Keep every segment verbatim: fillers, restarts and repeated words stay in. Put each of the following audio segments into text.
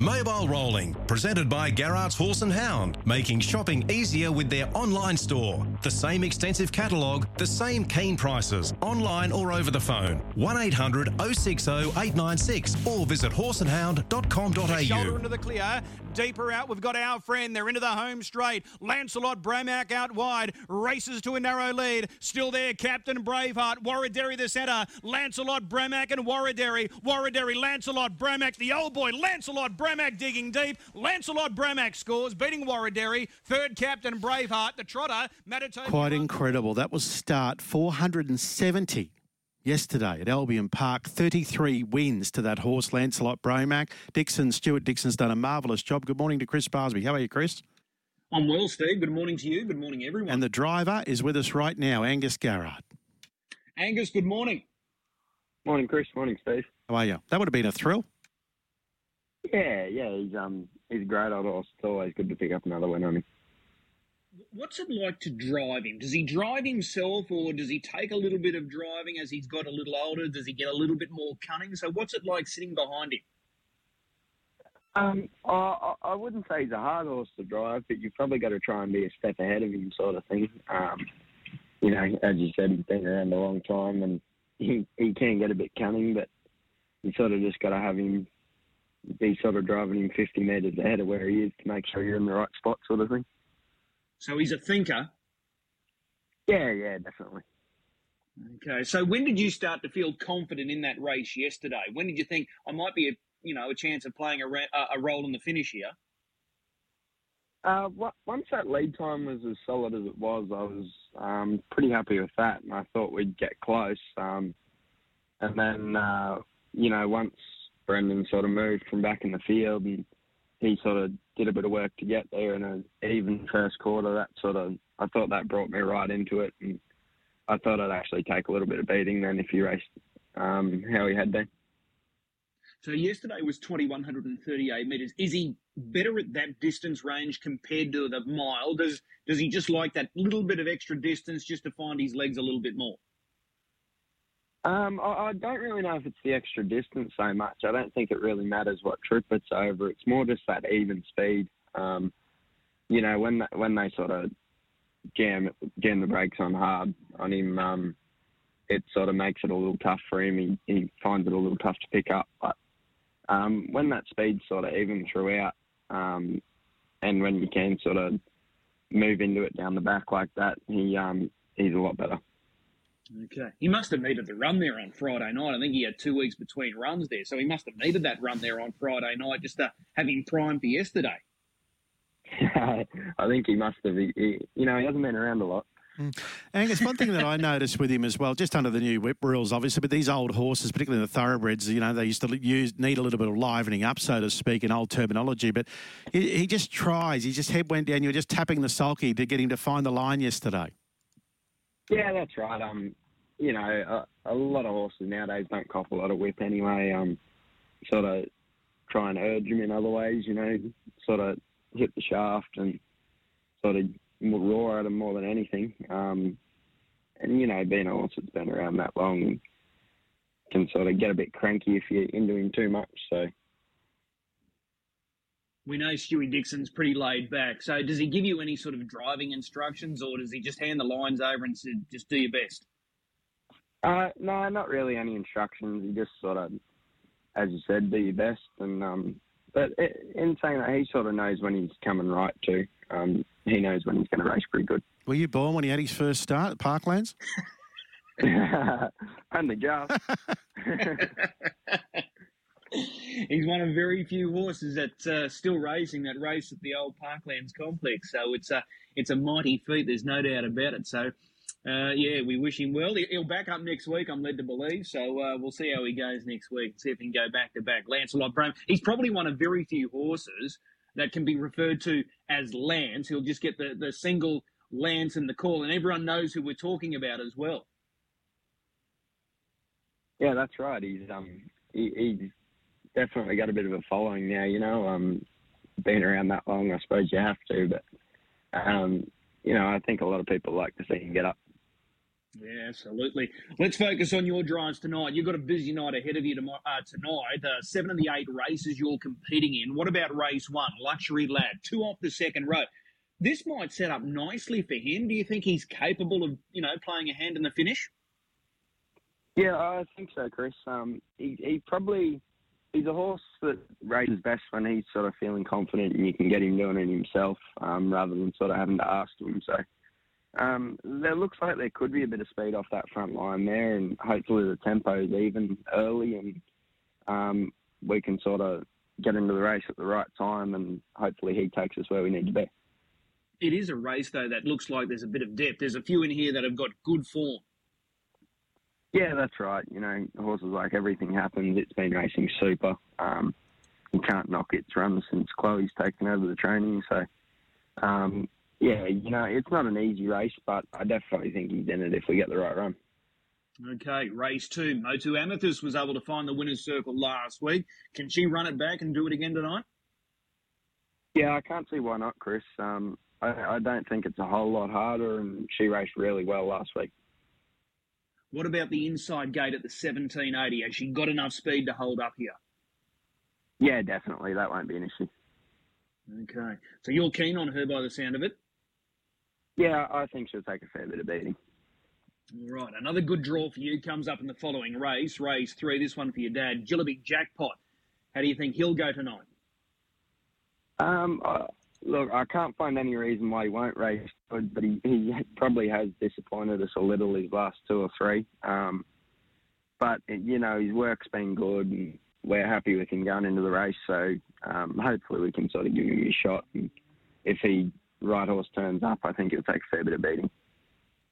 Mobile Rolling, presented by Garrard's Horse and Hound, making shopping easier with their online store. The same extensive catalogue, the same keen prices, online or over the phone. one eight hundred, oh six oh, eight nine six or visit horse and hound dot com dot a u. Shoulder into the clear, deeper out, we've got Our Friend, they're into the home straight. Lancelot Bromac out wide, races to a narrow lead. Still there, Captain Braveheart, Waraderry the centre, Lancelot Bromac and Waraderry. Waraderry, Lancelot Bromac, the old boy, Lancelot Bromac. Bromac digging deep. Lancelot Bromac scores, beating Waraderry. Third, Captain Braveheart. The trotter, Matatobi. Quite incredible. That was start four hundred seventy yesterday at Albion Park. thirty-three wins to that horse, Lancelot Bromac. Dixon, Stuart Dixon's done a marvellous job. Good morning to Chris Barsby. How are you, Chris? I'm well, Steve. Good morning to you. Good morning, everyone. And the driver is with us right now, Angus Garrard. Angus, good morning. Morning, Chris. Morning, Steve. How are you? That would have been a thrill. Yeah, yeah, he's um he's a great old horse. It's always good to pick up another one on him. What's it like to drive him? Does he drive himself or does he take a little bit of driving as he's got a little older? Does he get a little bit more cunning? So what's it like sitting behind him? Um, I, I wouldn't say he's a hard horse to drive, but you've probably got to try and be a step ahead of him sort of thing. Um, you know, as you said, he's been around a long time and he, he can get a bit cunning, but you sort of just got to have him be sort of driving him fifty metres ahead of where he is to make sure you're in the right spot sort of thing. So he's a thinker? Yeah, yeah, definitely. Okay, so when did you start to feel confident in that race yesterday? When did you think, I might be, a, you know, a chance of playing a, ra- a role in the finish here? Uh, once that lead time was as solid as it was, I was um, pretty happy with that, and I thought we'd get close. Um, and then, uh, you know, once Brendan sort of moved from back in the field and he sort of did a bit of work to get there in an even first quarter. That sort of, I thought that brought me right into it and I thought I'd actually take a little bit of beating then if he raced um, how he had been. So yesterday was two thousand one hundred thirty-eight metres. Is he better at that distance range compared to the mile? Does does he just like that little bit of extra distance just to find his legs a little bit more? Um, I, I don't really know if it's the extra distance so much. I don't think it really matters what trip it's over. It's more just that even speed. Um, you know, when the, when they sort of jam jam the brakes on hard on him, um, it sort of makes it a little tough for him. He, he finds it a little tough to pick up. But um, when that speed's sort of even throughout, um, and when you can sort of move into it down the back like that, he um, he's a lot better. Okay. He must have needed the run there on Friday night. I think he had two weeks between runs there, so he must have needed that run there on Friday night just to have him primed for yesterday. I think he must have. He, he, you know, he hasn't been around a lot. Mm. Angus, one thing that I noticed with him as well, just under the new whip rules, obviously, but these old horses, particularly the thoroughbreds, you know, they used to use, need a little bit of livening up, so to speak, in old terminology, but he, he just tries. He just head went down. You were just tapping the sulky to get him to find the line yesterday. Yeah, that's right. Um, you know, a, a lot of horses nowadays don't cop a lot of whip anyway. Um, sort of try and urge them in other ways, you know, sort of hit the shaft and sort of roar at them more than anything. Um, and, you know, being a horse that's been around that long can sort of get a bit cranky if you're into him too much, so. We know Stewie Dixon's pretty laid back. So does he give you any sort of driving instructions or does he just hand the lines over and just do your best? Uh, no, not really any instructions. He just sort of, as you said, do your best. And um, but it, in saying that, he sort of knows when he's coming right too. Um, he knows when he's going to race pretty good. Were you born when he had his first start at Parklands? Only just. He's one of very few horses that's uh, still racing that race at the old Parklands complex. So it's a, it's a mighty feat. There's no doubt about it. So, uh, yeah, we wish him well. He'll back up next week, I'm led to believe. So uh, we'll see how he goes next week, see if he can go back-to-back. Lancelot Bromac, he's probably one of very few horses that can be referred to as Lance. He'll just get the, the single Lance in the call, and everyone knows who we're talking about as well. Yeah, that's right. He's um, he, he's... definitely got a bit of a following now, you know. Um, been around that long, I suppose you have to. But, um, you know, I think a lot of people like to see him get up. Yeah, absolutely. Let's focus on your drives tonight. You've got a busy night ahead of you tomorrow, uh, tonight. Uh, seven of the eight races you're competing in. What about race one, Luxury Lad, two off the second row? This might set up nicely for him. Do you think he's capable of, you know, playing a hand in the finish? Yeah, I think so, Chris. Um, he, he probably, he's a horse that races best when he's sort of feeling confident and you can get him doing it himself um, rather than sort of having to ask him. So um, there looks like there could be a bit of speed off that front line there, and hopefully the tempo's even early and um, we can sort of get into the race at the right time, and hopefully he takes us where we need to be. It is a race, though, that looks like there's a bit of depth. There's a few in here that have got good form. Yeah, that's right. You know, horses, like, everything happens. It's been racing super. Um, you can't knock its runs since Chloe's taken over the training. So, um, yeah, you know, it's not an easy race, but I definitely think he's in it if we get the right run. Okay, race two. Motu Amethyst was able to find the winner's circle last week. Can she run it back and do it again tonight? Yeah, I can't see why not, Chris. Um, I, I don't think it's a whole lot harder, and she raced really well last week. What about the inside gate at the seventeen eighty? Has she got enough speed to hold up here? Yeah, definitely. That won't be an issue. Okay. So you're keen on her by the sound of it? Yeah, I think she'll take a fair bit of beating. All right. Another good draw for you comes up in the following race, race three. This one for your dad, Jillaby Jackpot. How do you think he'll go tonight? Um, I, look, I can't find any reason why he won't race good, but he, he probably has disappointed us a little his last two or three. Um, but, you know, his work's been good and we're happy with him going into the race. So um, hopefully we can sort of give him a shot. And if he right horse turns up, I think it'll take a fair bit of beating.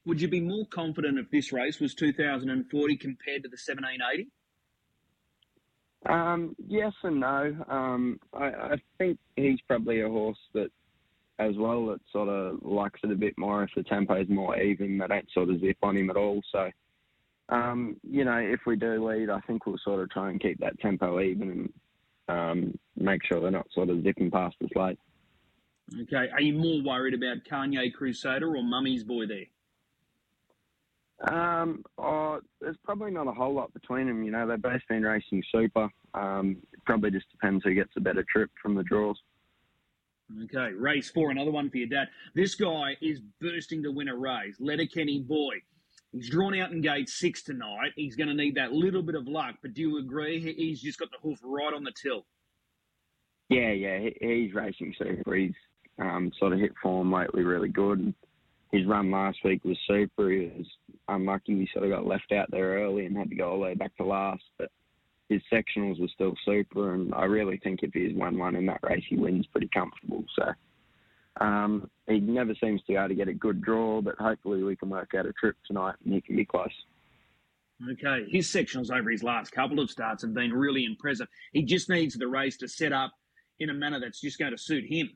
Would you be more confident if this race was two thousand forty compared to the seventeen eighty? Um, yes and no. Um, I, I think he's probably a horse that, as well, that sort of likes it a bit more if the tempo's more even. They don't sort of zip on him at all. So, um, you know, if we do lead, I think we'll sort of try and keep that tempo even and um, make sure they're not sort of zipping past us late. Okay. Are you more worried about Kanye Crusader or Mummy's Boy there? Um, oh, there's probably not a whole lot between them. You know, they've both been racing super. Um, it probably just depends who gets a better trip from the draws. Okay, race four, another one for your dad. This guy is bursting to win a race. Letterkenny boy. He's drawn out in gate six tonight. He's going to need that little bit of luck, but do you agree he's just got the hoof right on the till? Yeah, yeah, he, he's racing super. He's um, sort of hit form lately really good. His run last week was super. He was unlucky. He sort of got left out there early and had to go all the way back to last. But his sectionals were still super, and I really think if he's one one in that race, he wins pretty comfortable. So um, he never seems to be able to get a good draw, but hopefully we can work out a trip tonight and he can be close. Okay. His sectionals over his last couple of starts have been really impressive. He just needs the race to set up in a manner that's just going to suit him.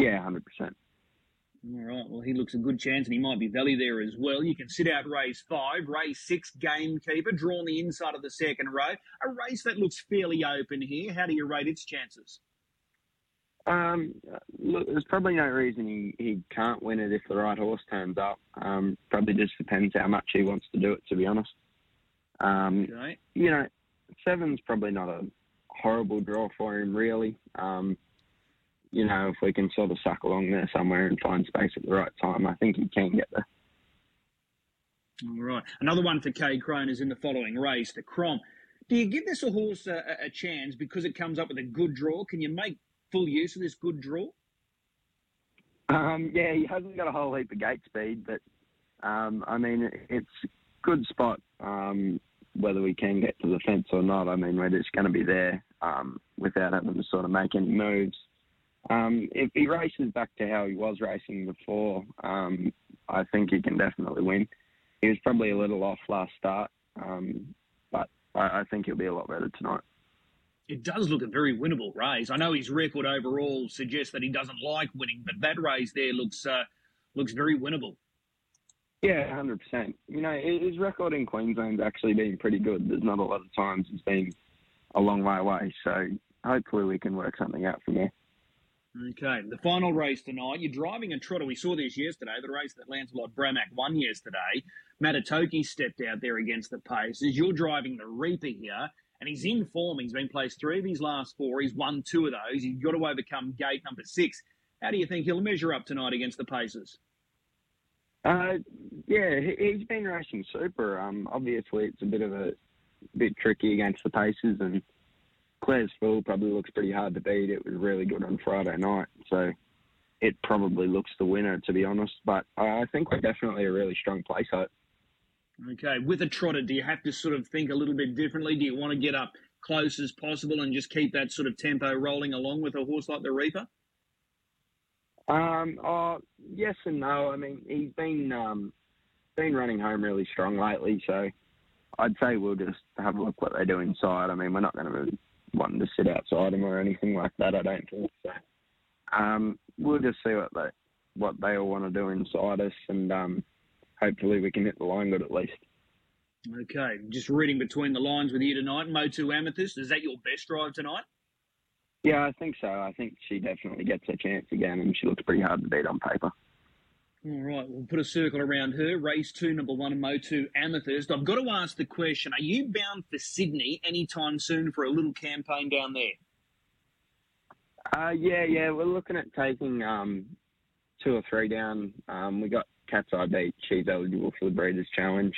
Yeah, one hundred percent. All right, well, he looks a good chance, and he might be value there as well. You can sit out race five, race six, Gamekeeper, drawn the inside of the second row. A race that looks fairly open here. How do you rate its chances? Um, look, there's probably no reason he, he can't win it if the right horse turns up. Um, probably just depends how much he wants to do it, to be honest. Um, okay. You know, seven's probably not a horrible draw for him, really. Um You know, if we can sort of suck along there somewhere and find space at the right time, I think he can get there. All right. Another one for Kay Crone is in the following race, the Crom. Do you give this a horse a, a chance because it comes up with a good draw? Can you make full use of this good draw? Um, yeah, he hasn't got a whole heap of gate speed, but, um, I mean, it's a good spot um, whether we can get to the fence or not. I mean, we're just going to be there um, without having to sort of make any moves. Um, if he races back to how he was racing before, um, I think he can definitely win. He was probably a little off last start, um, but I, I think he'll be a lot better tonight. It does look a very winnable race. I know his record overall suggests that he doesn't like winning, but that race there looks uh, looks very winnable. Yeah, one hundred percent. You know, his record in Queensland's actually been pretty good. There's not a lot of times it's been a long way away, so hopefully we can work something out from there. Okay, the final race tonight. You're driving a trotter. We saw this yesterday, the race that Lancelot Bromac won yesterday. Matatoki stepped out there against the paces. You're driving the Reaper here, and he's in form. He's been placed three of his last four. He's won two of those. He's got to overcome gate number six. How do you think he'll measure up tonight against the paces? Uh, yeah, he's been racing super. Um, obviously, it's a bit of a bit tricky against the paces, and Claire's full probably looks pretty hard to beat. It was really good on Friday night, so it probably looks the winner, to be honest. But I think we're definitely a really strong place out. Okay, with a trotter, do you have to sort of think a little bit differently? Do you want to get up close as possible and just keep that sort of tempo rolling along with a horse like the Reaper? Um, oh, yes and no. I mean, he's been um, been running home really strong lately, so I'd say we'll just have a look what they do inside. I mean, we're not going to be wanting to sit outside him or anything like that, I don't think so. Um, we'll just see what they what they all want to do inside us, and um, hopefully we can hit the line good at least. Okay, just reading between the lines with you tonight, Motu Amethyst, is that your best drive tonight? Yeah, I think so. I think she definitely gets her chance again, and she looks pretty hard to beat on paper. All right, we'll put a circle around her. Race two, number one, Motu Amethyst. I've got to ask the question, are you bound for Sydney anytime soon for a little campaign down there? Uh, yeah, yeah, we're looking at taking um, two or three down. Um, we got Cat's Eye Beat. She's eligible for the Breeders' Challenge.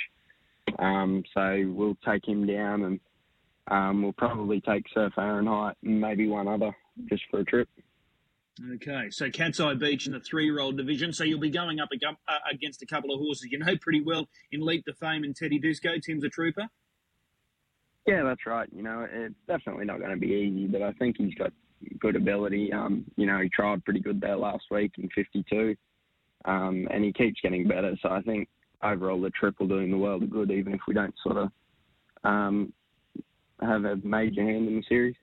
Um, so we'll take him down, and um, we'll probably take Sir Fahrenheit and maybe one other just for a trip. Okay, so Cat's Eye Beach in the three-year-old division. So you'll be going up against a couple of horses you know pretty well in Leap to Fame and Teddy Disco. Tim's a trooper. Yeah, that's right. You know, it's definitely not going to be easy, but I think he's got good ability. Um, you know, he tried pretty good there last week in fifty-two, um, and he keeps getting better. So I think overall the trip will do him the world of good, even if we don't sort of um, have a major hand in the series.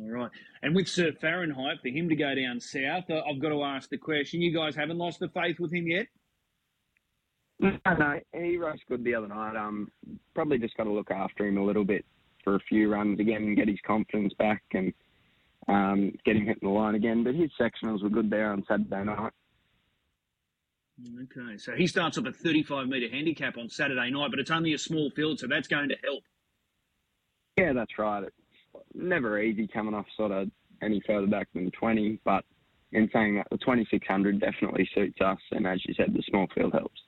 All right. And with Sir Fahrenheit, for him to go down south, I've got to ask the question, you guys haven't lost the faith with him yet? No, no. He raced good the other night. Um, probably just got to look after him a little bit for a few runs again and get his confidence back and um, get him hitting the line again. But his sectionals were good there on Saturday night. Okay. So he starts off a thirty-five metre handicap on Saturday night, but it's only a small field, so that's going to help. Yeah, that's right. It, never easy coming off sort of any further back than twenty, but in saying that, the twenty-six hundred definitely suits us, and as you said, the small field helps.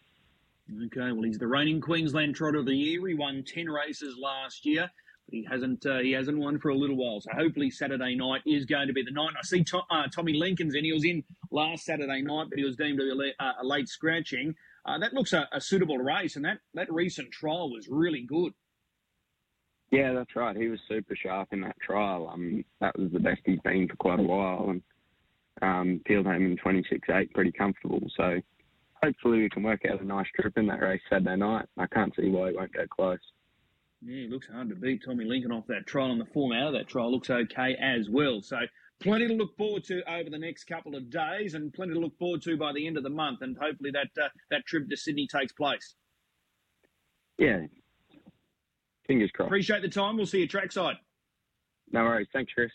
Okay, well, he's the reigning Queensland Trotter of the Year. He won ten races last year, but he hasn't uh, he hasn't won for a little while, so hopefully Saturday night is going to be the night. I see Tom, uh, Tommy Lincoln's in. He was in last Saturday night, but he was deemed to be a late, uh, a late scratching. Uh, that looks a, a suitable race, and that, that recent trial was really good. Yeah, that's right. He was super sharp in that trial. Um, that was the best he's been for quite a while, and um, peeled home in twenty-six eight pretty comfortable. So hopefully we can work out a nice trip in that race Saturday night. I can't see why he won't go close. Yeah, he looks hard to beat. Tommy Lincoln off that trial, and the form out of that trial looks okay as well. So plenty to look forward to over the next couple of days, and plenty to look forward to by the end of the month, and hopefully that, uh, that trip to Sydney takes place. Yeah, fingers crossed. Appreciate the time. We'll see you trackside. No worries. Thanks, Chris.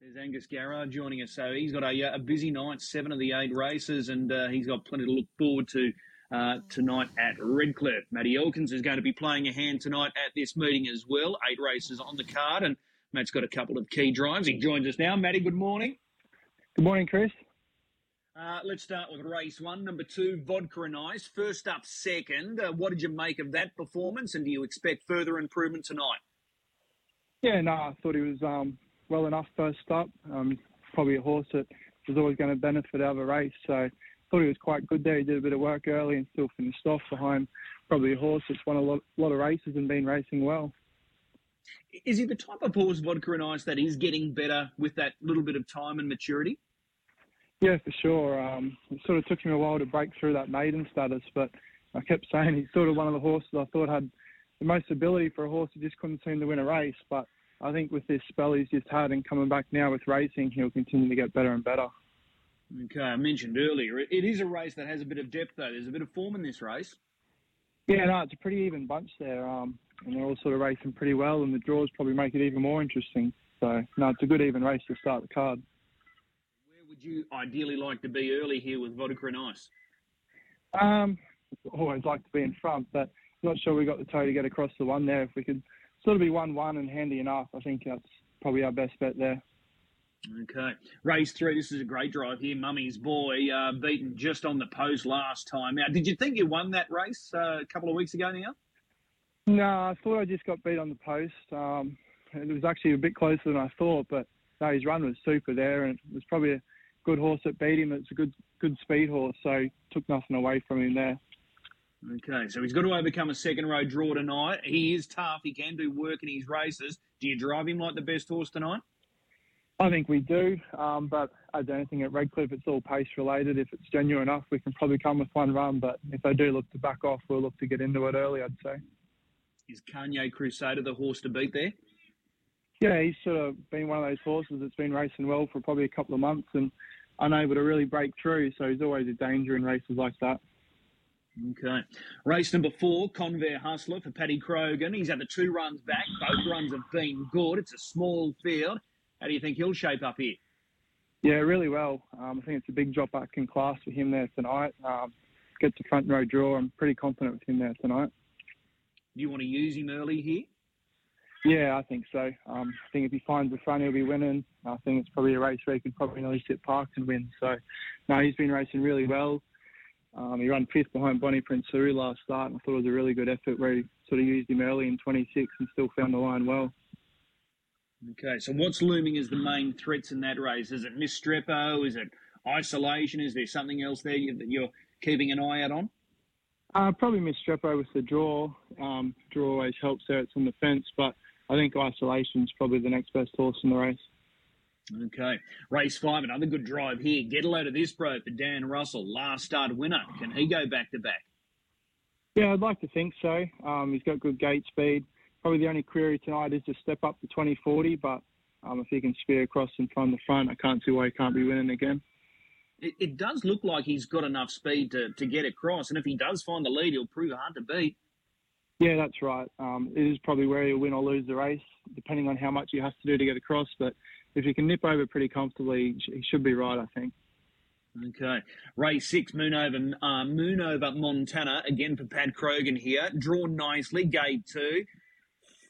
There's Angus Garrard joining us. So he's got a, a busy night, seven of the eight races, and uh, he's got plenty to look forward to uh, tonight at Redcliffe. Matty Elkins is going to be playing a hand tonight at this meeting as well. Eight races on the card, and Matt's got a couple of key drives. He joins us now. Matty, good morning. Good morning, Chris. Uh, let's start with race one, number two, Vodka and Ice. First up, second. Uh, what did you make of that performance, and do you expect further improvement tonight? Yeah, no, I thought he was um, well enough first up. Um, probably a horse that was always going to benefit out of a race, so I thought he was quite good there. He did a bit of work early and still finished off behind probably a horse that's won a lot, lot of races and been racing well. Is he the type of horse, Vodka and Ice, that is getting better with that little bit of time and maturity? Yeah, for sure. Um, it sort of took him a while to break through that maiden status, but I kept saying he's sort of one of the horses I thought had the most ability for a horse who just couldn't seem to win a race. But I think with this spell he's just had and coming back now with racing, he'll continue to get better and better. Okay, I mentioned earlier, it is a race that has a bit of depth, though. There's a bit of form in this race. Yeah, no, it's a pretty even bunch there, um, and they're all sort of racing pretty well, and the draws probably make it even more interesting. So, no, it's a good even race to start the card. you ideally like to be early here with Vodka and Ice? Um, always like to be in front, but not sure we got the toe to get across the one there. If we could sort of be one one and handy enough, I think that's probably our best bet there. Okay. Race three, this is a great drive here. Mummy's Boy, uh, beaten just on the post last time. Now, did you think you won that race uh, a couple of weeks ago now? No, I thought I just got beat on the post. Um, it was actually a bit closer than I thought, but no, his run was super there, and it was probably a good horse that beat him. It's a good good speed horse, so took nothing away from him there. Okay, so he's got to overcome a second row draw tonight. He is tough. He can do work in his races. Do you drive him like the best horse tonight? I think we do, um, but I don't think at Redcliffe it's all pace-related. If it's genuine enough, we can probably come with one run, but if they do look to back off, we'll look to get into it early, I'd say. Is Kanye Crusader the horse to beat there? Yeah, he's sort of been one of those horses that's been racing well for probably a couple of months and unable to really break through, so he's always a danger in races like that. Okay. Race number four, Convair Hustler for Paddy Crogan. He's had the two runs back. Both runs have been good. It's a small field. How do you think he'll shape up here? Yeah, really well. Um, I think it's a big drop back in class for him there tonight. Um, gets a front row draw. I'm pretty confident with him there tonight. Do you want to use him early here? Yeah, I think so. Um, I think if he finds the front, he'll be winning. I think it's probably a race where he could probably nearly sit parked and win. So, no, he's been racing really well. Um, he ran fifth behind Bonnie Prince Suru last start, and I thought it was a really good effort where he sort of used him early in twenty-six and still found the line well. Okay, so what's looming as the main threats in that race? Is it Miss Strepo? Is it isolation? Is there something else there that you're keeping an eye out on? Uh, probably Miss Strepo with the draw. Um, draw always helps there. It's on the fence, but I think isolation's probably the next best horse in the race. Okay. Race five, another good drive here. Get a load of this, bro, for Dan Russell. Last start winner. Can he go back-to-back? Yeah, I'd like to think so. Um, he's got good gate speed. Probably the only query tonight is to step up to twenty forty, but um, if he can spear across and find the front, I can't see why he can't be winning again. It, it does look like he's got enough speed to, to get across, and if he does find the lead, he'll prove hard to beat. Yeah, that's right. Um, it is probably where he'll win or lose the race, depending on how much he has to do to get across, but if he can nip over pretty comfortably, he should be right, I think. Okay. Race six, Moon over, uh, Moon over Montana, again for Pat Crogan here. Drawn nicely, gate two.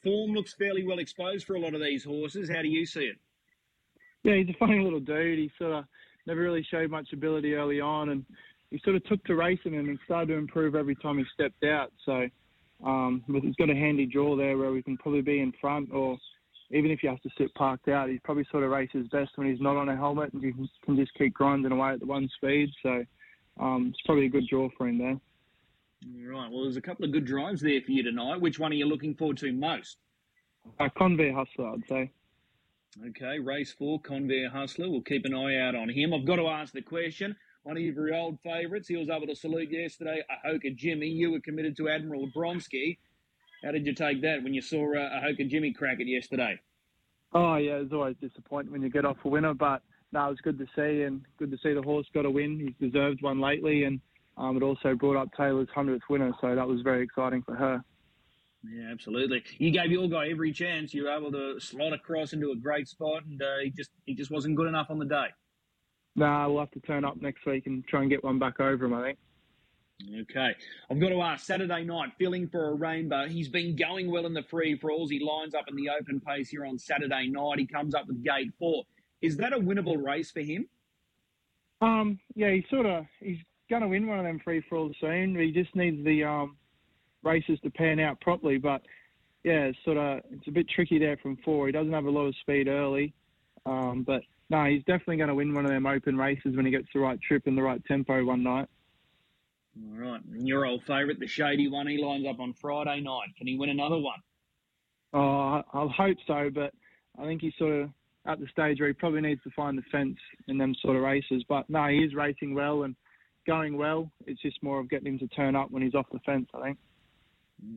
Form looks fairly well exposed for a lot of these horses. How do you see it? Yeah, he's a funny little dude. He sort of never really showed much ability early on, and he sort of took to racing him and started to improve every time he stepped out. So um, he's got a handy draw there where we can probably be in front, or even if he has to sit parked out, he probably sort of races best when he's not on a helmet and you can just keep grinding away at the one speed. So um, it's probably a good draw for him there. Right, well, there's a couple of good drives there for you tonight. Which one are you looking forward to most? Uh, Convair Hustler, I'd say. Okay, race four, Convair Hustler. We'll keep an eye out on him. I've got to ask the question. One of your very old favourites, he was able to salute yesterday, Ahoka Jimmy. You were committed to Admiral Bromsky. How did you take that when you saw uh, Ahoka Jimmy crack it yesterday? Oh, yeah, it's always disappointing when you get off a winner, but no, it was good to see, and good to see the horse got a win. He's deserved one lately, and Um, it also brought up Taylor's hundredth winner, so that was very exciting for her. Yeah, absolutely. You gave your guy every chance. You were able to slot across into a great spot, and uh, he just he just wasn't good enough on the day. Nah, we'll have to turn up next week and try and get one back over him, I think. Okay. I've got to ask, Saturday night, filling for a rainbow. He's been going well in the free-for-alls. He lines up in the open pace here on Saturday night. He comes up with gate four. Is that a winnable race for him? Um, yeah, he sort of... he's going to win one of them free-for-all soon. He just needs the um, races to pan out properly. But, yeah, it's, sort of, it's a bit tricky there from four. He doesn't have a lot of speed early. Um, but, no, he's definitely going to win one of them open races when he gets the right trip and the right tempo one night. All right. And your old favourite, the Shady One, he lines up on Friday night. Can he win another one? Oh, I'll hope so, but I think he's sort of at the stage where he probably needs to find the fence in them sort of races. But, no, he is racing well and going well. It's just more of getting him to turn up when he's off the fence, I think.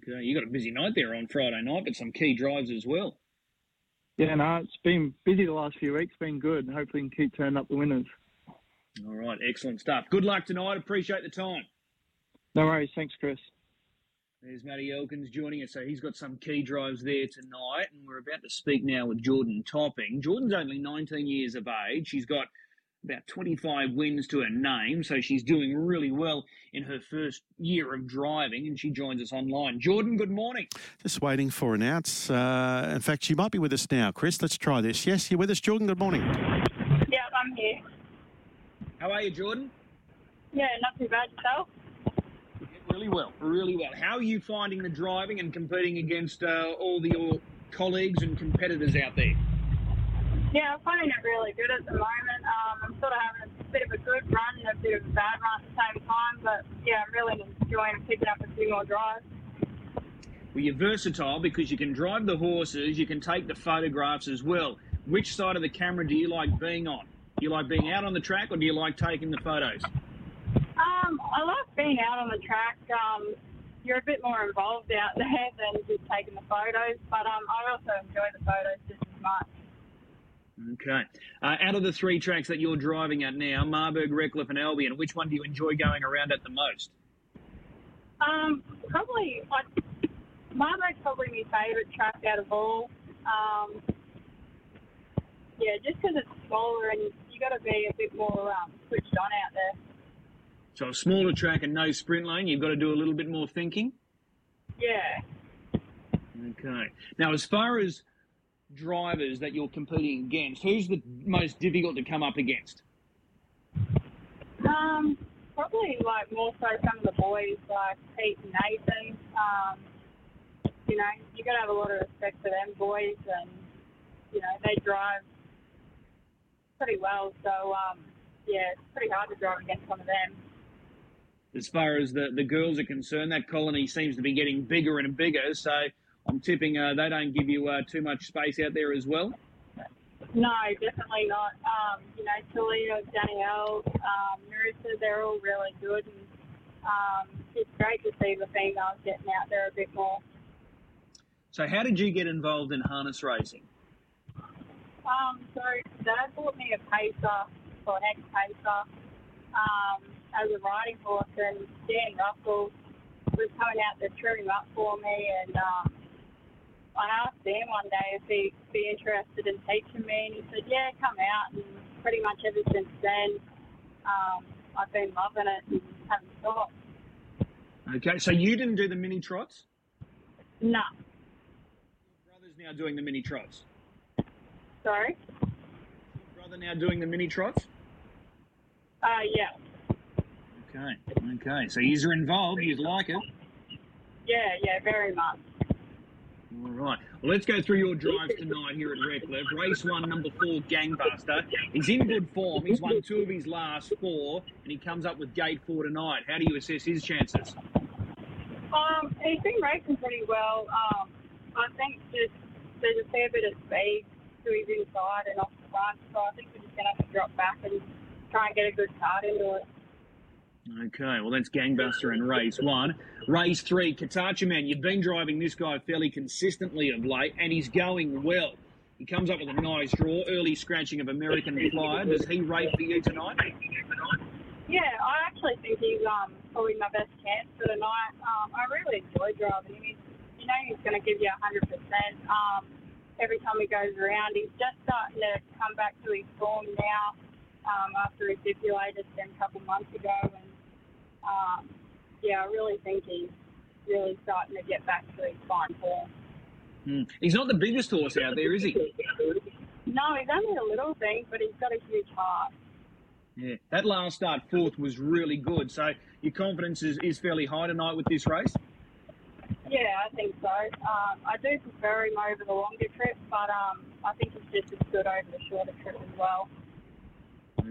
Okay, you got a busy night there on Friday night, but some key drives as well. Yeah, no, it's been busy the last few weeks, been good, and hopefully can keep turning up the winners. All right, excellent stuff. Good luck tonight, appreciate the time. No worries, thanks, Chris. There's Matty Elkins joining us, so he's got some key drives there tonight, and we're about to speak now with Jordan Topping. Jordan's only nineteen years of age. She's got about twenty-five wins to her name, so she's doing really well in her first year of driving, and she joins us online. Jordan, good morning. Just waiting for an ounce. Uh, in fact, she might be with us now, Chris. Let's try this. Yes, you're with us, Jordan. Good morning. Yeah, I'm here. How are you, Jordan? Yeah, not too bad. Yourself? Yeah, really well, really well. How are you finding the driving and competing against uh, all the, your colleagues and competitors out there? Yeah, I'm finding it really good at the moment. Um, I'm sort of having a bit of a good run and a bit of a bad run at the same time, but yeah, I'm really enjoying picking up a few more drives. Well, you're versatile because you can drive the horses, you can take the photographs as well. Which side of the camera do you like being on? Do you like being out on the track or do you like taking the photos? Um, I like being out on the track. Um, you're a bit more involved out there than just taking the photos, but um, I also enjoy the photos just as much. Okay. Uh, out of the three tracks that you're driving at now, Marburg, Redcliffe and Albion, which one do you enjoy going around at the most? Um, probably, like, Marburg's probably my favourite track out of all. Um, yeah, just because it's smaller and you got to be a bit more um, switched on out there. So a smaller track and no sprint lane, you've got to do a little bit more thinking? Yeah. Okay. Now, as far as drivers that you're competing against, who's the most difficult to come up against? Um, probably like more so some of the boys like Pete and Nathan. Um, you know, you got to have a lot of respect for them boys, and you know they drive pretty well. So um, yeah, it's pretty hard to drive against some of them. As far as the the girls are concerned, that colony seems to be getting bigger and bigger. So I'm tipping uh, they don't give you uh, too much space out there as well? No, definitely not. Um, you know, Talia, Danielle, um, Marissa, they're all really good. And um, it's great to see the females getting out there a bit more. So how did you get involved in harness racing? Um, so Dad bought me a pacer, or an ex-pacer, um, as a riding horse, and Dan Russell was coming out there to him up for me, and um, I asked Dan one day if he'd be interested in teaching me, and he said, yeah, come out. And pretty much ever since then, um, I've been loving it and haven't stopped. Okay, so you didn't do the mini trots? No. Your brother's now doing the mini trots? Sorry? Your brother now doing the mini trots? Uh, yeah. Okay, okay. So you're involved, you like it? Yeah, yeah, very much. All right. Well, let's go through your drives tonight here at Redcliffe. Race one, number four, Gangbuster. He's in good form. He's won two of his last four, and he comes up with gate four tonight. How do you assess his chances? Um, he's been racing pretty well. Um, I think just there's a fair bit of speed to his inside and off the front, so I think we're just going to have to drop back and try and get a good start into it. Okay, well, that's Gangbuster in race one. Race three, Katarcha Man. You've been driving this guy fairly consistently of late, and he's going well. He comes up with a nice draw, early scratching of American Flyer. Does he rate for you tonight? Yeah, I actually think he's um, probably my best chance for the night. Um, I really enjoy driving him. He's, you know, he's going to give you one hundred percent. Um, every time he goes around, he's just starting to come back to his form now um, after he stipulated them a couple months ago. And Um, yeah, I really think he's really starting to get back to his fine form. Mm. He's not the biggest horse out there, is he? No, he's only a little thing, but he's got a huge heart. Yeah, that last start fourth was really good. So your confidence is, is fairly high tonight with this race? Yeah, I think so. Um, I do prefer him over the longer trip, but um, I think he's just as good over the shorter trip as well.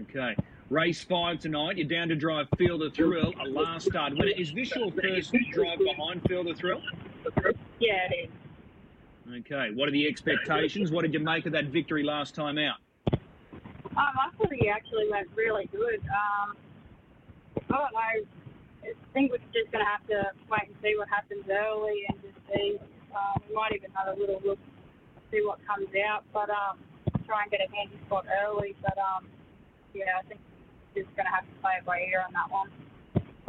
Okay. Race five tonight, you're down to drive Feel the Thrill, a last start winner. Is this your first drive behind Feel the Thrill? Yeah, it is. Okay, what are the expectations? What did you make of that victory last time out? Um, I thought he actually went really good. Um, I don't know, I think we're just going to have to wait and see what happens early and just see. Um, we might even have a little look, see what comes out, but um, try and get a handy spot early. But um, yeah, I think just going to have to play it by ear on that one.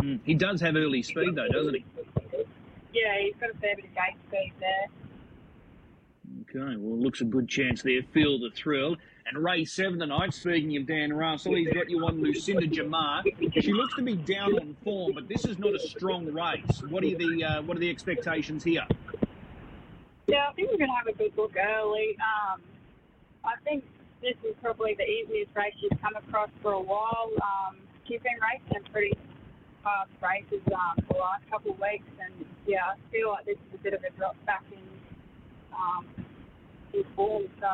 Mm, he does have early speed though, doesn't he? Yeah, he's got a fair bit of gate speed there. Okay, well, looks a good chance there. Feel the Thrill. And Ray Seven tonight, speaking of Dan Russell, he's got you on Lucinda Jamar. She looks to be down on form, but this is not a strong race. What are the uh, what are the expectations here? Yeah, I think we're going to have a good look early. Um, I think this is probably the easiest race you've come across for a while. Um, you've been racing pretty fast races um, for the last couple of weeks, and yeah, I feel like this is a bit of a drop back in um, in form. So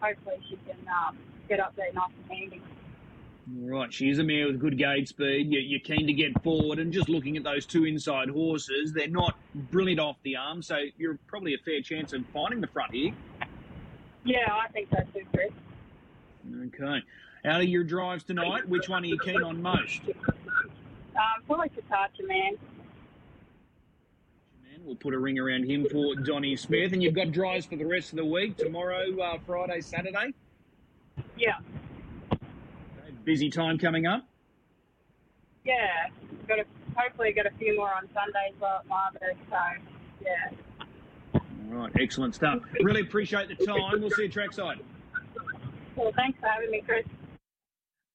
hopefully she can um, get up there nice and handy. All right, she is a mare with good gate speed. You're keen to get forward, and just looking at those two inside horses, they're not brilliant off the arm, so you're probably a fair chance of finding the front here. Yeah, I think so too, Chris. Okay. Out of your drives tonight, which one are you keen on most? Um, probably Katarcha Man. We'll put a ring around him for Donnie Smith. And you've got drives for the rest of the week, tomorrow, uh, Friday, Saturday? Yeah. Busy time coming up? Yeah, got a, hopefully got a few more on Sunday as well at Marburg, so yeah. All right, excellent stuff. Really appreciate the time. We'll see you trackside. Well, thanks for having me, Chris.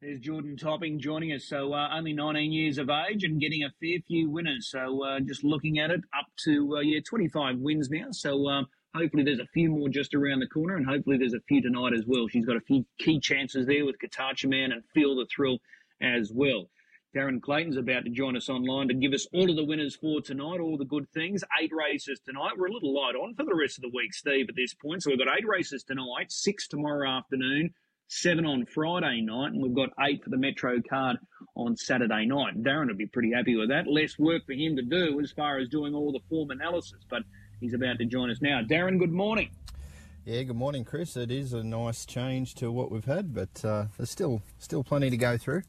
There's Jordan Topping joining us. So uh, only nineteen years of age and getting a fair few winners. So uh, just looking at it, up to uh, yeah twenty-five wins now. So um, hopefully there's a few more just around the corner, and hopefully there's a few tonight as well. She's got a few key chances there with Katarcha Man and Feel the Thrill as well. Darren Clayton's about to join us online to give us all of the winners for tonight, all the good things. Eight races tonight. We're a little light on for the rest of the week, Steve, at this point. So we've got eight races tonight, six tomorrow afternoon, seven on Friday night, and we've got eight for the Metro card on Saturday night. Darren would be pretty happy with that. Less work for him to do as far as doing all the form analysis, but he's about to join us now. Darren, good morning. Yeah, good morning, Chris. It is a nice change to what we've had, but uh, there's still still plenty to go through.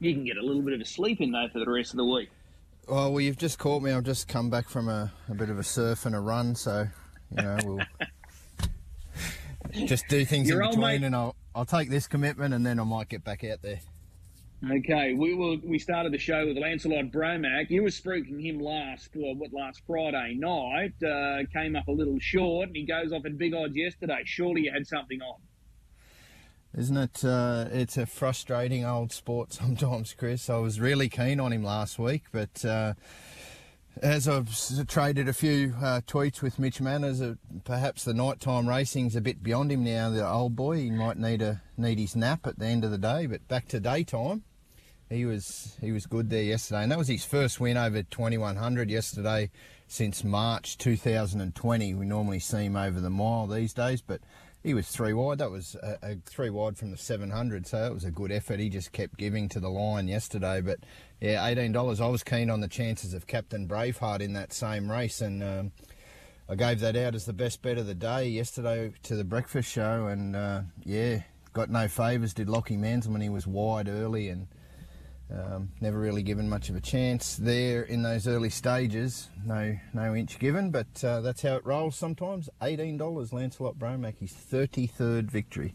You can get a little bit of a sleep in, though, for the rest of the week. Oh, well, you've just caught me. I've just come back from a, a bit of a surf and a run, so, you know, we'll just do things Your in between, mate, and I'll... I'll take this commitment, and then I might get back out there. Okay, we will. We started the show with Lancelot Bromac. You were spruiking him last, well, what, last Friday night. Uh, came up a little short, and he goes off at big odds yesterday. Surely you had something on. Isn't it? Uh, it's a frustrating old sport sometimes, Chris. I was really keen on him last week, but uh, as I've traded a few uh, tweets with Mitch Manners, uh, perhaps the nighttime racing's a bit beyond him now. The old boy, he might need a need his nap at the end of the day. But back to daytime, he was he was good there yesterday, and that was his first win over twenty-one hundred yesterday since March two thousand twenty. We normally see him over the mile these days, but he was three wide. That was a, a three wide from the seven hundred, so that was a good effort. He just kept giving to the line yesterday, but. Yeah, eighteen dollars. I was keen on the chances of Captain Braveheart in that same race, and um, I gave that out as the best bet of the day yesterday to the breakfast show, and, uh, yeah, got no favours, did Lockie Mans when he was wide early, and um, never really given much of a chance there in those early stages. No no inch given, but uh, that's how it rolls sometimes. eighteen dollars, Lancelot Bromac, his thirty-third victory.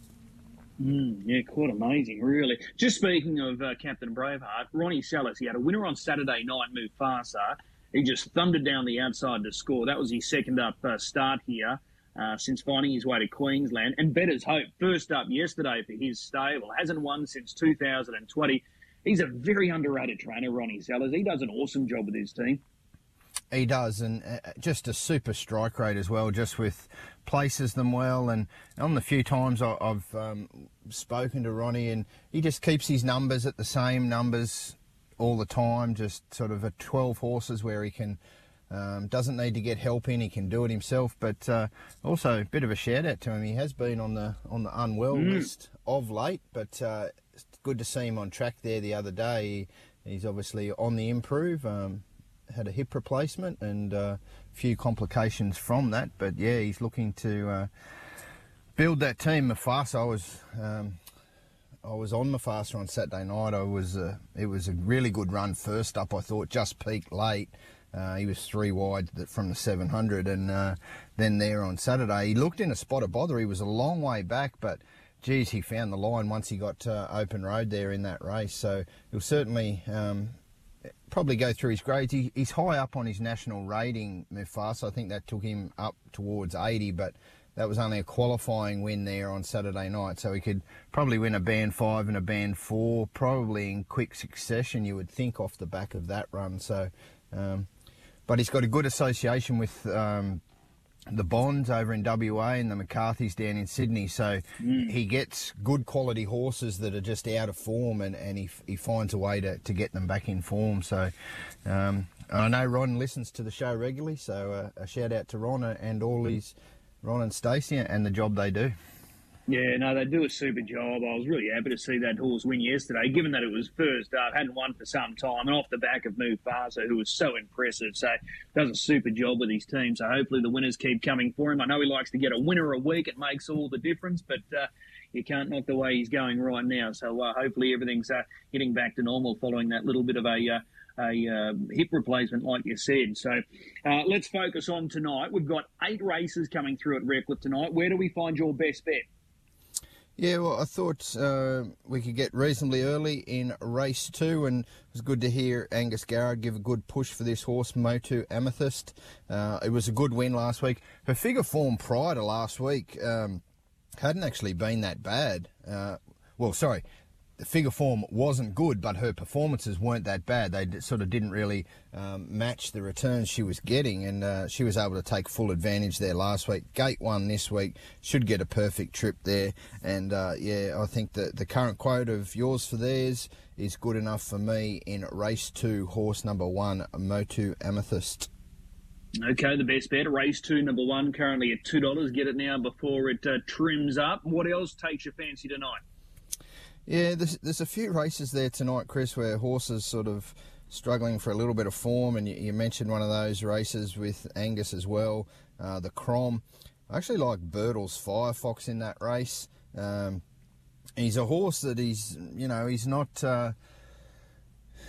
Mm, yeah, quite amazing, really. Just speaking of uh, Captain Braveheart, Ronnie Sellers, he had a winner on Saturday night, Mufasa. He just thumbed it down the outside to score. That was his second up uh, start here uh, since finding his way to Queensland. And Better's Hope, first up yesterday for his stable, hasn't won since two thousand twenty. He's a very underrated trainer, Ronnie Sellers. He does an awesome job with his team. He does, and just a super strike rate as well, just with places them well. And on the few times I've um, spoken to Ronnie, and he just keeps his numbers at the same numbers all the time, just sort of a twelve horses where he can um, doesn't need to get help in, he can do it himself. But uh, also a bit of a shout-out to him. He has been on the, on the unwell mm. list of late, but uh, it's good to see him on track there the other day. He, he's obviously on the improve. Um, had a hip replacement and a uh, few complications from that, but yeah, he's looking to uh, build that team. Mufasa, I was um, I was on Mufasa on Saturday night. I was uh, it was a really good run first up. I thought just peaked late. Uh, he was three wide from the seven hundred, and uh, then there on Saturday he looked in a spot of bother. He was a long way back, but geez, he found the line once he got uh, open road there in that race. So he'll certainly. Um, Probably go through his grades. He, he's high up on his national rating, Mufasa. I think that took him up towards eighty, but That was only a qualifying win there on Saturday night, so he could probably win a band five and a band four, probably in quick succession, you would think, off the back of that run. So, um, but he's got a good association with um, the Bonds over in W A and the McCarthys down in Sydney, so mm. he gets good quality horses that are just out of form, and, and he, he finds a way to, to get them back in form. So um, I know Ron listens to the show regularly, so uh, a shout out to Ron and all his... Ron and Stacey and the job they do. Yeah, no, they do a super job. I was really happy to see that horse win yesterday, given that it was first up, hadn't won for some time, and off the back of Mufasa, who was so impressive. So does a super job with his team. So hopefully the winners keep coming for him. I know he likes to get a winner a week. It makes all the difference, but uh, you can't knock the way he's going right now. So uh, hopefully everything's uh, getting back to normal following that little bit of a... Uh, a uh, hip replacement, like you said. So uh, let's focus on tonight. We've got eight races coming through at Redcliffe tonight. Where do we find your best bet? Yeah, well, I thought uh, we could get reasonably early in race two, and it was good to hear Angus Garrard give a good push for this horse, Motu Amethyst. Uh, it was a good win last week. Her figure form prior to last week um, hadn't actually been that bad. Uh, well, sorry. The figure form wasn't good, but her performances weren't that bad. They sort of didn't really um, match the returns she was getting, and uh, she was able to take full advantage there last week. Gate one this week, should get a perfect trip there. And, uh, yeah, I think that the current quote of yours for theirs is good enough for me in race two, horse number one, Motu Amethyst. Okay, the best bet, race two, number one, currently at two dollars. Get it now before it uh, trims up. What else takes your fancy tonight? Yeah, there's, there's a few races there tonight, Chris, where horses sort of struggling for a little bit of form, and you, you mentioned one of those races with Angus as well, uh, the Crom. I actually like Birtle's Firefox in that race. Um, he's a horse that he's, you know, he's not... Uh,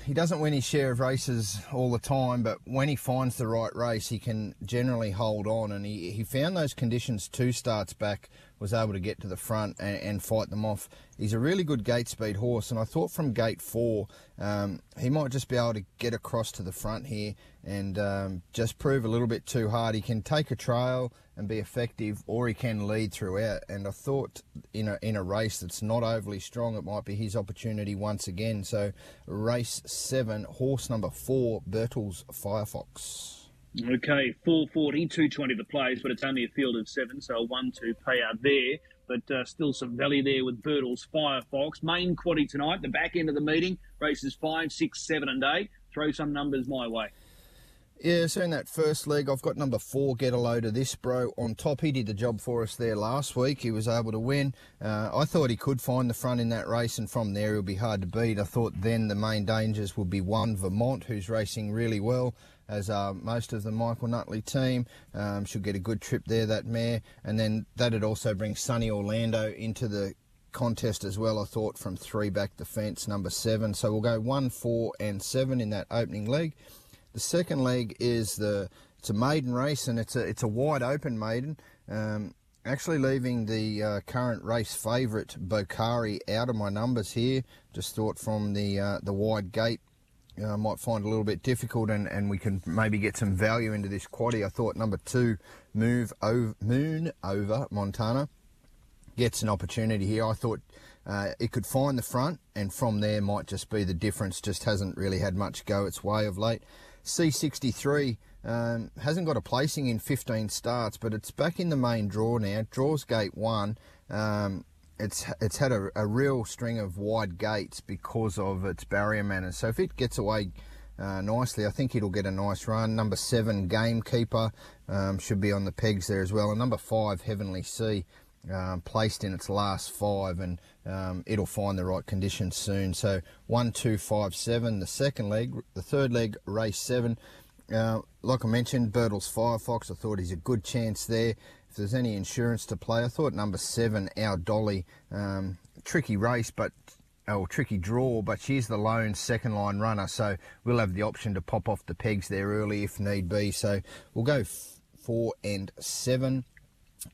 he doesn't win his share of races all the time, but when he finds the right race, he can generally hold on, and he, he found those conditions two starts back, was able to get to the front and, and fight them off. He's a really good gate speed horse, and I thought from gate four, um, he might just be able to get across to the front here and um, just prove a little bit too hard. He can take a trail and be effective, or he can lead throughout. And I thought in a, in a race that's not overly strong, it might be his opportunity once again. So race seven, horse number four, Birtle's Firefox. Okay, four forty, two twenty the plays, but it's only a field of seven, so a one two payout there. But uh, still some value there with Birtle's Firefox. Main quaddy tonight, the back end of the meeting, races five, six, seven and eight. Throw some numbers my way. Yeah, so in that first leg, I've got number four, Get a Load of This, Bro, on top. He did the job for us there last week. He was able to win. Uh, I thought he could find the front in that race, and from there he'll be hard to beat. I thought then the main dangers would be one, Vermont, who's racing really well, as are most of the Michael Nutley team. Um, she'll get a good trip there, that mare. And then that'd also bring Sunny Orlando into the contest as well, I thought, from three back the fence, number seven. So we'll go one, four, and seven in that opening leg. The second leg is the it's a maiden race, and it's a it's a wide open maiden. Um, actually, leaving the uh, current race favourite Bokari out of my numbers here. Just thought from the uh, the wide gate, uh, might find a little bit difficult, and, and we can maybe get some value into this quaddie. I thought number two, move over, Moon Over Montana, gets an opportunity here. I thought. Uh, it could find the front, and from there might just be the difference. Just hasn't really had much go its way of late. C sixty-three um, hasn't got a placing in fifteen starts, but it's back in the main draw now. Draws gate one. Um, it's it's had a, a real string of wide gates because of its barrier manners. So if it gets away uh, nicely, I think it'll get a nice run. Number seven, Gamekeeper, um, should be on the pegs there as well. And number five, Heavenly Sea. Um, placed in its last five, and um, it'll find the right conditions soon. So one, two, five, seven. The second leg, the third leg, race seven. Uh, like I mentioned, Birtle's Firefox. I thought he's a good chance there. If there's any insurance to play, I thought number seven, Our Dolly. Um, tricky race, but or tricky draw, but she's the lone second line runner, so we'll have the option to pop off the pegs there early if need be. So we'll go f four and seven.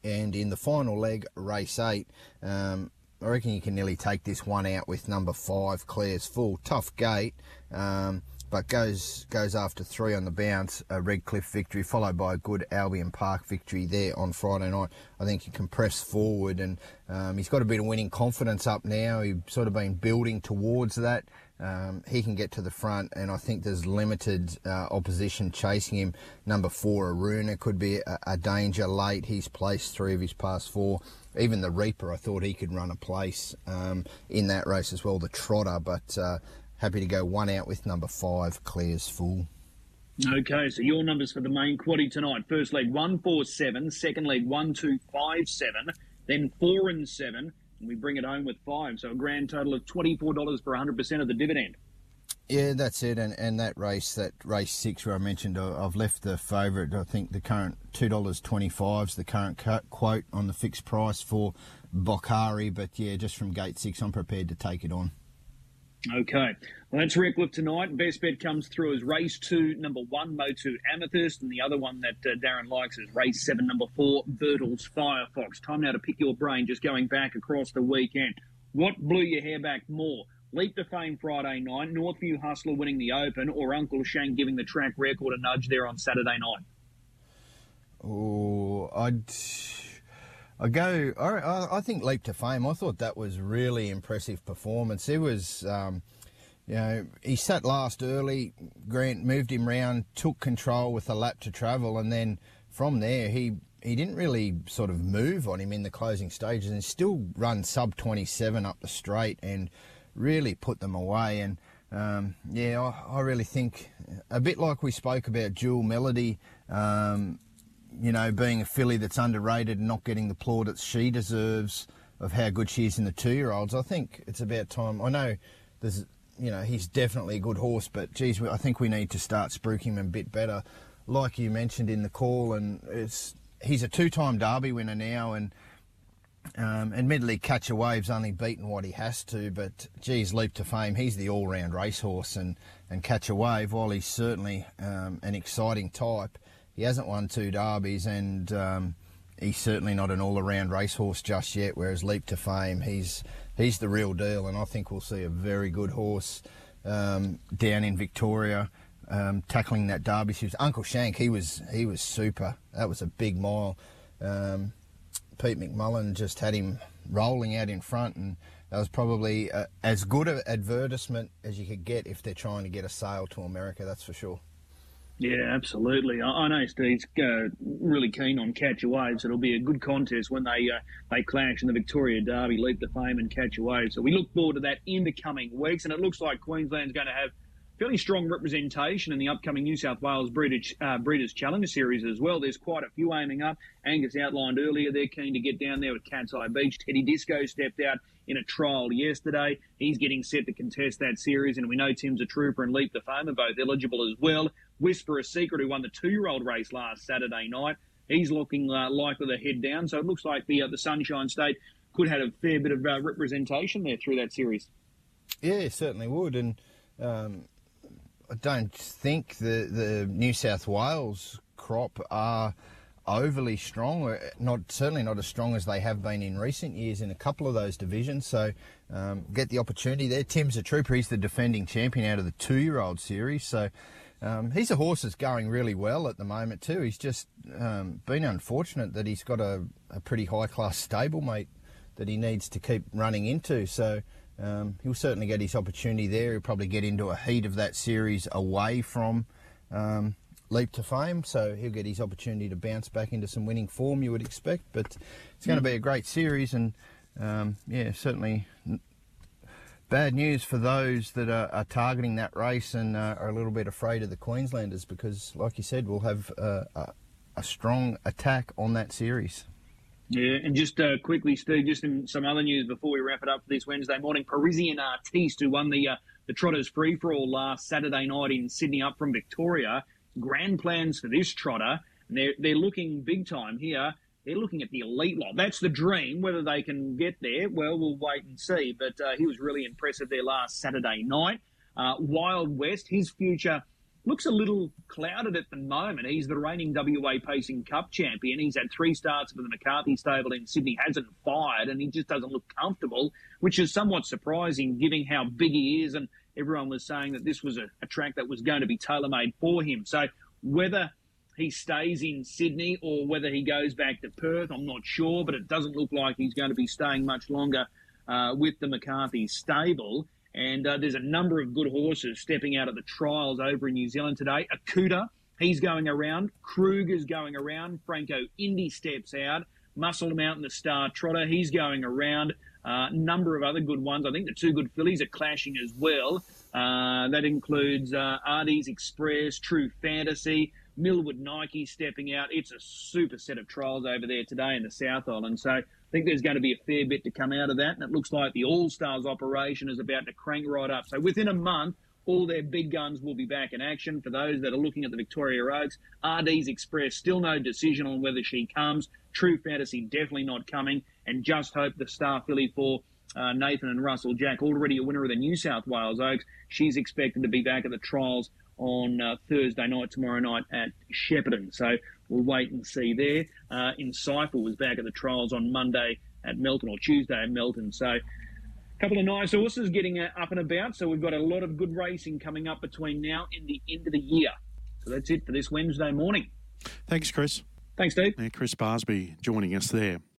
And in the final leg, race eight, um, I reckon you can nearly take this one out with number five, Claire's Full. Tough gate, um, but goes goes after three on the bounce, a Redcliffe victory, followed by a good Albion Park victory there on Friday night. I think he can press forward, and um, he's got a bit of winning confidence up now. He's sort of been building towards that. Um, he can get to the front, and I think there's limited uh, opposition chasing him. Number four, Aruna, could be a, a danger late. He's placed three of his past four. Even the Reaper, I thought he could run a place um, in that race as well, the Trotter, but uh, happy to go one out with number five, Claire's Full. Okay, so your numbers for the main quaddie tonight. First leg, one, four, seven. Second leg, one, two, five, seven. Then four and seven. And we bring it home with five, so a grand total of twenty-four dollars for one hundred percent of the dividend. Yeah, that's it, and and that race, that race six where I mentioned I, I've left the favourite. I think the current two dollars twenty-five is the current quote on the fixed price for Bokhari, but yeah, just from gate six, I'm prepared to take it on. Okay, well, that's Redcliffe tonight. Best bet comes through as race two, number one, Motu Amethyst, and the other one that uh, Darren likes is race seven, number four, Birtle's Firefox. Time now to pick your brain, just going back across the weekend. What blew your hair back more? Leap to Fame Friday night, Northview Hustler winning the Open, or Uncle Shang giving the track record a nudge there on Saturday night? Oh, I'd... I go. I, I think Leap to Fame. I thought that was really impressive performance. It was, um, you know, he sat last early. Grant moved him round, took control with a lap to travel, and then from there he he didn't really sort of move on him in the closing stages, and still run sub twenty-seven up the straight and really put them away. And um, yeah, I, I really think a bit like we spoke about Dual Melody. Um, you know, being a filly that's underrated and not getting the plaudits she deserves of how good she is in the two-year-olds, I think it's about time. I know, there's, you know, he's definitely a good horse, but, geez, I think we need to start spruiking him a bit better. Like you mentioned in the call, and it's he's a two-time Derby winner now, and um, admittedly Catch a Wave's only beaten what he has to, but, geez, Leap to Fame, he's the all-round racehorse, and, and Catch a Wave, while he's certainly um, an exciting type, he hasn't won two derbies, and um, he's certainly not an all-around racehorse just yet, whereas Leap to Fame, he's he's the real deal, and I think we'll see a very good horse um, down in Victoria um, tackling that derby. She was, Uncle Shank, he was, he was super. That was a big mile. Um, Pete McMullen just had him rolling out in front, and that was probably uh, as good an advertisement as you could get if they're trying to get a sale to America, that's for sure. Yeah, absolutely. I know Steve's uh, really keen on Catch a Wave, so it'll be a good contest when they uh, they clash in the Victoria Derby, Leap to Fame and Catch a Wave. So we look forward to that in the coming weeks, and it looks like Queensland's going to have fairly strong representation in the upcoming New South Wales Breeders, uh, Breeders Challenge Series as well. There's quite a few aiming up. Angus outlined earlier they're keen to get down there with Cat's Eye Beach. Teddy Disco stepped out in a trial yesterday. He's getting set to contest that series, and we know Tim's a Trooper and Leap to Fame are both eligible as well. Whisper a Secret, who won the two-year-old race last Saturday night, he's looking uh, likely to head down. So it looks like the uh, the Sunshine State could have had a fair bit of uh, representation there through that series. Yeah, it certainly would. And um, I don't think the, the New South Wales crop are overly strong, not certainly not as strong as they have been in recent years in a couple of those divisions. So um, get the opportunity there. Tim's a Trooper. He's the defending champion out of the two-year-old series. So um, he's a horse that's going really well at the moment too. He's just um, been unfortunate that he's got a, a pretty high-class stablemate that he needs to keep running into. So um, he'll certainly get his opportunity there. He'll probably get into a heat of that series away from Um, Leap to Fame, so he'll get his opportunity to bounce back into some winning form, you would expect, but it's going to be a great series. And um, yeah, certainly bad news for those that are, are targeting that race and uh, are a little bit afraid of the Queenslanders, because like you said, we'll have uh, a, a strong attack on that series. Yeah, and just uh, quickly, Steve, just in some other news before we wrap it up for this Wednesday morning, Parisian Artiste, who won the, uh, the Trotters free-for-all last Saturday night in Sydney up from Victoria, grand plans for this trotter, and they're, they're looking big time here. They're looking at the elite lot. That's the dream. Whether they can get there, well, we'll wait and see. But uh, he was really impressive there last Saturday night. Uh, Wild West, his future looks a little clouded at the moment. He's the reigning W A Pacing Cup champion. He's had three starts for the McCarthy stable in Sydney, hasn't fired, and he just doesn't look comfortable, which is somewhat surprising given how big he is and everyone was saying that this was a, a track that was going to be tailor-made for him. So whether he stays in Sydney or whether he goes back to Perth, I'm not sure, but it doesn't look like he's going to be staying much longer uh, with the McCarthy stable. And uh, there's a number of good horses stepping out at the trials over in New Zealand today. Akuta, he's going around. Kruger's going around. Franco Indy steps out. Muscle Mountain, the Star Trotter, he's going around. A uh, number of other good ones. I think the two good fillies are clashing as well. Uh, that includes uh, Artie's Express, True Fantasy, Millwood Nike stepping out. It's a super set of trials over there today in the South Island. So I think there's going to be a fair bit to come out of that. And it looks like the All-Stars operation is about to crank right up. So within a month, all their big guns will be back in action. For those that are looking at the Victoria Oaks, R D's Express, still no decision on whether she comes. True Fantasy, definitely not coming. And Just Hope, the star filly for uh, Nathan and Russell Jack, already a winner of the New South Wales Oaks. She's expected to be back at the trials on uh, Thursday night, tomorrow night at Shepparton. So we'll wait and see there. Uh, Insightful was back at the trials on Monday at Melton, or Tuesday at Melton. So couple of nice horses getting up and about, so we've got a lot of good racing coming up between now and the end of the year. So that's it for this Wednesday morning. Thanks, Chris. Thanks, Steve. And Chris Barsby joining us there.